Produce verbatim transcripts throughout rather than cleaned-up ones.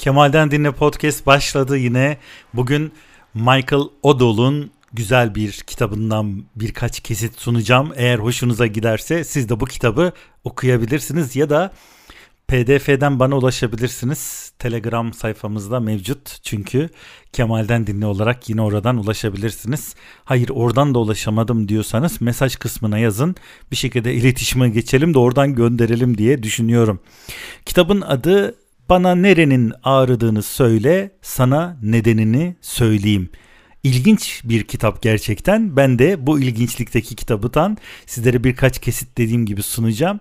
Kemal'den Dinle Podcast başladı yine. Bugün Michael Odol'un güzel bir kitabından birkaç kesit sunacağım. Eğer hoşunuza giderse siz de bu kitabı okuyabilirsiniz ya da P D F'den bana ulaşabilirsiniz. Telegram sayfamızda mevcut çünkü Kemal'den Dinle olarak yine oradan ulaşabilirsiniz. Hayır, oradan da ulaşamadım diyorsanız mesaj kısmına yazın. Bir şekilde iletişime geçelim de oradan gönderelim diye düşünüyorum. Kitabın adı Bana Nerenin Ağrıdığını Söyle, Sana Nedenini Söyleyeyim. İlginç bir kitap gerçekten. Ben de bu ilginçlikteki kitabıdan sizlere birkaç kesit dediğim gibi sunacağım.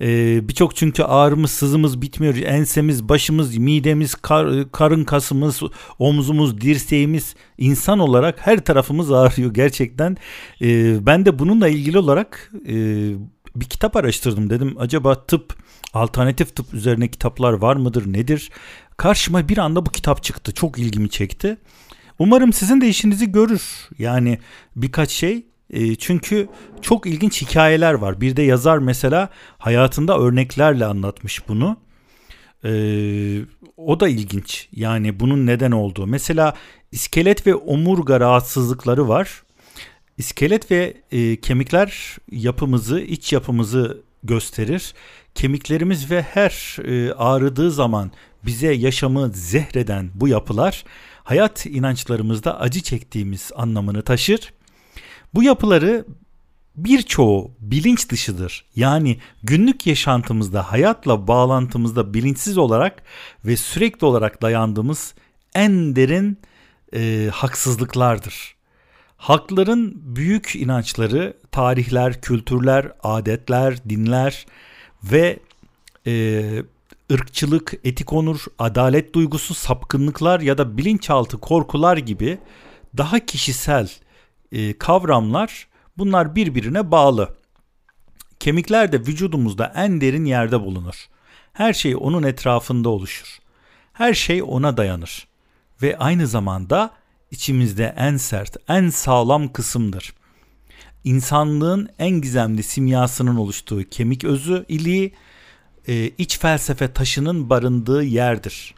Ee, Birçok çünkü ağrımız, sızımız bitmiyor. Ensemiz, başımız, midemiz, kar, karın kasımız, omzumuz, dirseğimiz, insan olarak her tarafımız ağrıyor gerçekten. Ee, ben de bununla ilgili olarak e, bir kitap araştırdım. Dedim acaba tıp, alternatif tıp üzerine kitaplar var mıdır, nedir? Karşıma bir anda bu kitap çıktı. Çok ilgimi çekti. Umarım sizin de işinizi görür. Yani birkaç şey. E, çünkü çok ilginç hikayeler var. Bir de yazar mesela hayatında örneklerle anlatmış bunu. E, o da ilginç. Yani bunun neden olduğu. Mesela iskelet ve omurga rahatsızlıkları var. İskelet ve e, kemikler yapımızı, iç yapımızı gösterir. Kemiklerimiz ve her e, ağrıdığı zaman bize yaşamı zehreden bu yapılar hayat inançlarımızda acı çektiğimiz anlamını taşır. Bu yapıları birçoğu bilinç dışıdır. Yani günlük yaşantımızda, hayatla bağlantımızda bilinçsiz olarak ve sürekli olarak dayandığımız en derin e, haksızlıklardır. Halkların büyük inançları, tarihler, kültürler, adetler, dinler ve e, ırkçılık, etik onur, adalet duygusu, sapkınlıklar ya da bilinçaltı korkular gibi daha kişisel e, kavramlar, bunlar birbirine bağlı. Kemikler de vücudumuzda en derin yerde bulunur. Her şey onun etrafında oluşur. Her şey ona dayanır ve aynı zamanda İçimizde en sert, en sağlam kısımdır. İnsanlığın en gizemli simyasının oluştuğu kemik özü iliği, iç felsefe taşının barındığı yerdir.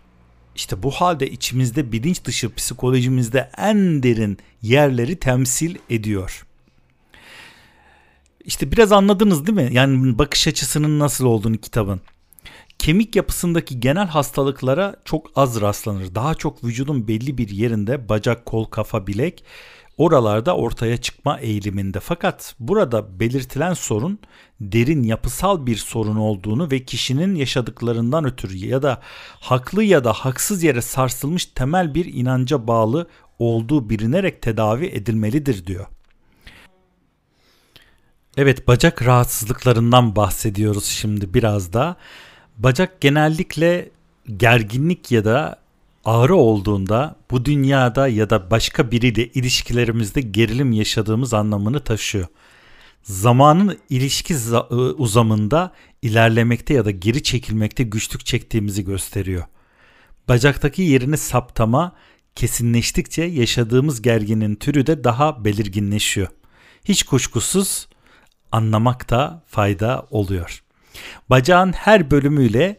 İşte bu halde içimizde, bilinç dışı psikolojimizde en derin yerleri temsil ediyor. İşte biraz anladınız değil mi? Yani bakış açısının nasıl olduğunu kitabın. Kemik yapısındaki genel hastalıklara çok az rastlanır. Daha çok vücudun belli bir yerinde, bacak, kol, kafa, bilek, oralarda ortaya çıkma eğiliminde. Fakat burada belirtilen sorun derin yapısal bir sorun olduğunu ve kişinin yaşadıklarından ötürü ya da haklı ya da haksız yere sarsılmış temel bir inanca bağlı olduğu bilinerek tedavi edilmelidir diyor. Evet, bacak rahatsızlıklarından bahsediyoruz şimdi biraz da. Bacak genellikle gerginlik ya da ağrı olduğunda bu dünyada ya da başka biriyle ilişkilerimizde gerilim yaşadığımız anlamını taşıyor. Zamanın ilişki uzamında ilerlemekte ya da geri çekilmekte güçlük çektiğimizi gösteriyor. Bacaktaki yerini saptama kesinleştikçe yaşadığımız gerginin türü de daha belirginleşiyor. Hiç kuşkusuz anlamakta fayda oluyor. Bacağın her bölümüyle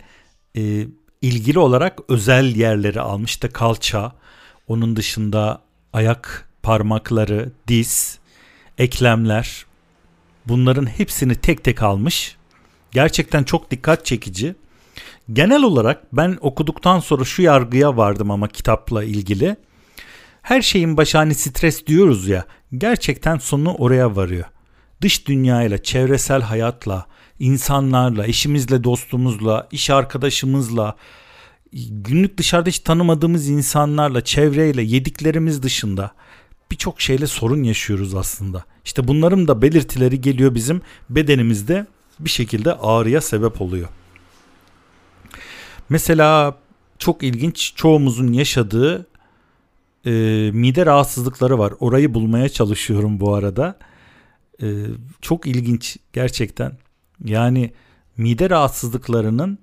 e, ilgili olarak özel yerleri almış. İşte kalça, onun dışında ayak parmakları, diz, eklemler, bunların hepsini tek tek almış. Gerçekten çok dikkat çekici. Genel olarak ben okuduktan sonra şu yargıya vardım ama kitapla ilgili. Her şeyin başı, hani stres diyoruz ya, gerçekten sonu oraya varıyor. Dış dünyayla, çevresel hayatla, insanlarla, eşimizle, dostumuzla, iş arkadaşımızla, günlük dışarıda hiç tanımadığımız insanlarla, çevreyle, yediklerimiz dışında birçok şeyle sorun yaşıyoruz aslında. İşte bunların da belirtileri geliyor, bizim bedenimizde bir şekilde ağrıya sebep oluyor. Mesela çok ilginç, çoğumuzun yaşadığı e, mide rahatsızlıkları var. Orayı bulmaya çalışıyorum bu arada. E, çok ilginç gerçekten. Yani mide rahatsızlıklarının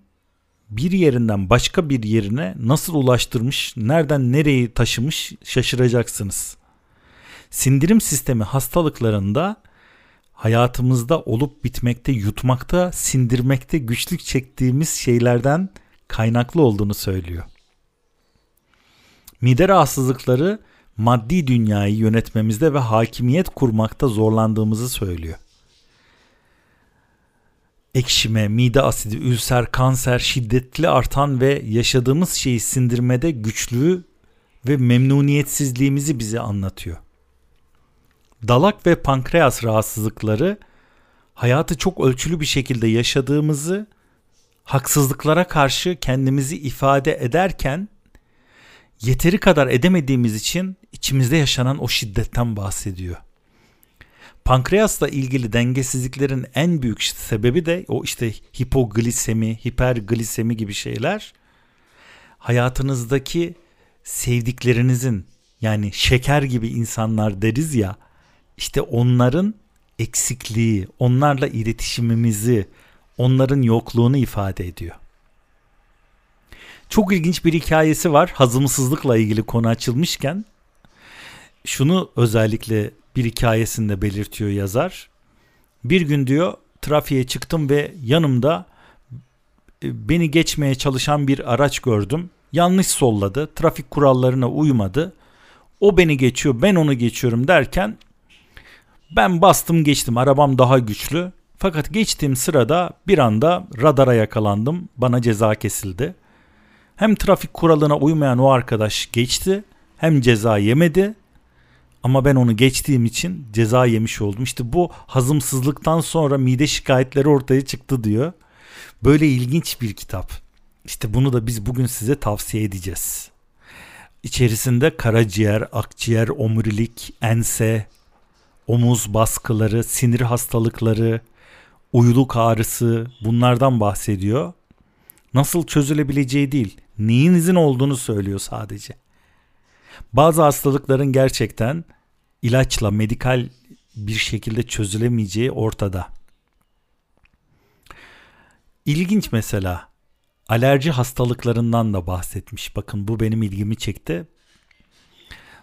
bir yerinden başka bir yerine nasıl ulaştırmış, nereden nereye taşımış şaşıracaksınız. Sindirim sistemi hastalıklarında hayatımızda olup bitmekte, yutmakta, sindirmekte güçlük çektiğimiz şeylerden kaynaklı olduğunu söylüyor. Mide rahatsızlıkları maddi dünyayı yönetmemizde ve hakimiyet kurmakta zorlandığımızı söylüyor. Ekşime, mide asidi, ülser, kanser, şiddetli artan ve yaşadığımız şeyi sindirmede güçlüğü ve memnuniyetsizliğimizi bize anlatıyor. Dalak ve pankreas rahatsızlıkları hayatı çok ölçülü bir şekilde yaşadığımızı, haksızlıklara karşı kendimizi ifade ederken yeteri kadar edemediğimiz için içimizde yaşanan o şiddetten bahsediyor. Pankreasla ilgili dengesizliklerin en büyük sebebi de o işte hipoglisemi, hiperglisemi gibi şeyler. Hayatınızdaki sevdiklerinizin, yani şeker gibi insanlar deriz ya, işte onların eksikliği, onlarla iletişimimizi, onların yokluğunu ifade ediyor. Çok ilginç bir hikayesi var. Hazımsızlıkla ilgili konu açılmışken şunu özellikle bir hikayesinde belirtiyor yazar. Bir gün diyor trafiğe çıktım ve yanımda beni geçmeye çalışan bir araç gördüm. Yanlış solladı, trafik kurallarına uymadı. O beni geçiyor, ben onu geçiyorum derken ben bastım geçtim. Arabam daha güçlü. Fakat geçtiğim sırada bir anda radara yakalandım. Bana ceza kesildi. Hem trafik kuralına uymayan o arkadaş geçti, hem ceza yemedi. Ama ben onu geçtiğim için ceza yemiş oldum. İşte bu hazımsızlıktan sonra mide şikayetleri ortaya çıktı diyor. Böyle ilginç bir kitap. İşte bunu da biz bugün size tavsiye edeceğiz. İçerisinde karaciğer, akciğer, omurilik, ense, omuz baskıları, sinir hastalıkları, uyuluk ağrısı, bunlardan bahsediyor. Nasıl çözülebileceği değil, neyinizin olduğunu söylüyor sadece. Bazı hastalıkların gerçekten ilaçla, medikal bir şekilde çözülemeyeceği ortada. İlginç mesela alerji hastalıklarından da bahsetmiş. Bakın bu benim ilgimi çekti.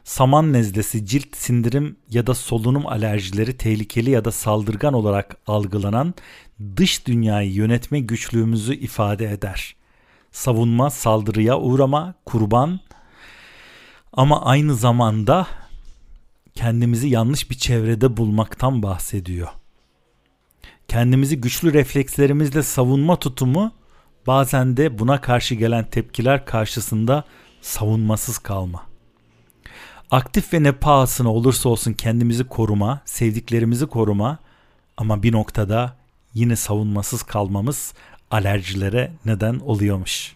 Saman nezlesi, cilt, sindirim ya da solunum alerjileri tehlikeli ya da saldırgan olarak algılanan dış dünyayı yönetme güçlüğümüzü ifade eder. Savunma, saldırıya uğrama, kurban, ama aynı zamanda kendimizi yanlış bir çevrede bulmaktan bahsediyor. Kendimizi güçlü reflekslerimizle savunma tutumu, bazen de buna karşı gelen tepkiler karşısında savunmasız kalma. Aktif ve ne pahasına olursa olsun kendimizi koruma, sevdiklerimizi koruma, ama bir noktada yine savunmasız kalmamız alerjilere neden oluyormuş.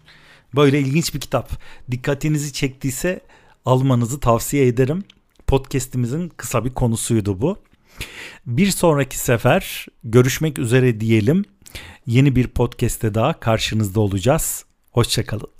Böyle ilginç bir kitap. Dikkatinizi çektiyse almanızı tavsiye ederim. Podcast'imizin kısa bir konusuydu bu. Bir sonraki sefer görüşmek üzere diyelim. Yeni bir podcast'te daha karşınızda olacağız. Hoşça kalın.